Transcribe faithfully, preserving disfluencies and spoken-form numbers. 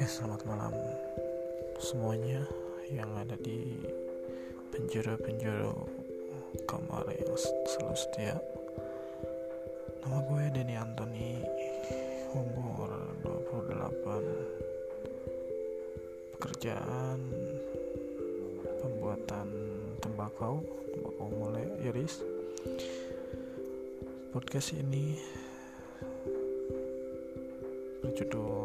Oke, selamat malam semuanya yang ada di penjuru-penjuru kamar yang selalu setia. Nama gue Denny Anthony, umur dua puluh delapan, pekerjaan pembuatan tembakau, tembakau mulai iris. Podcast ini berjudul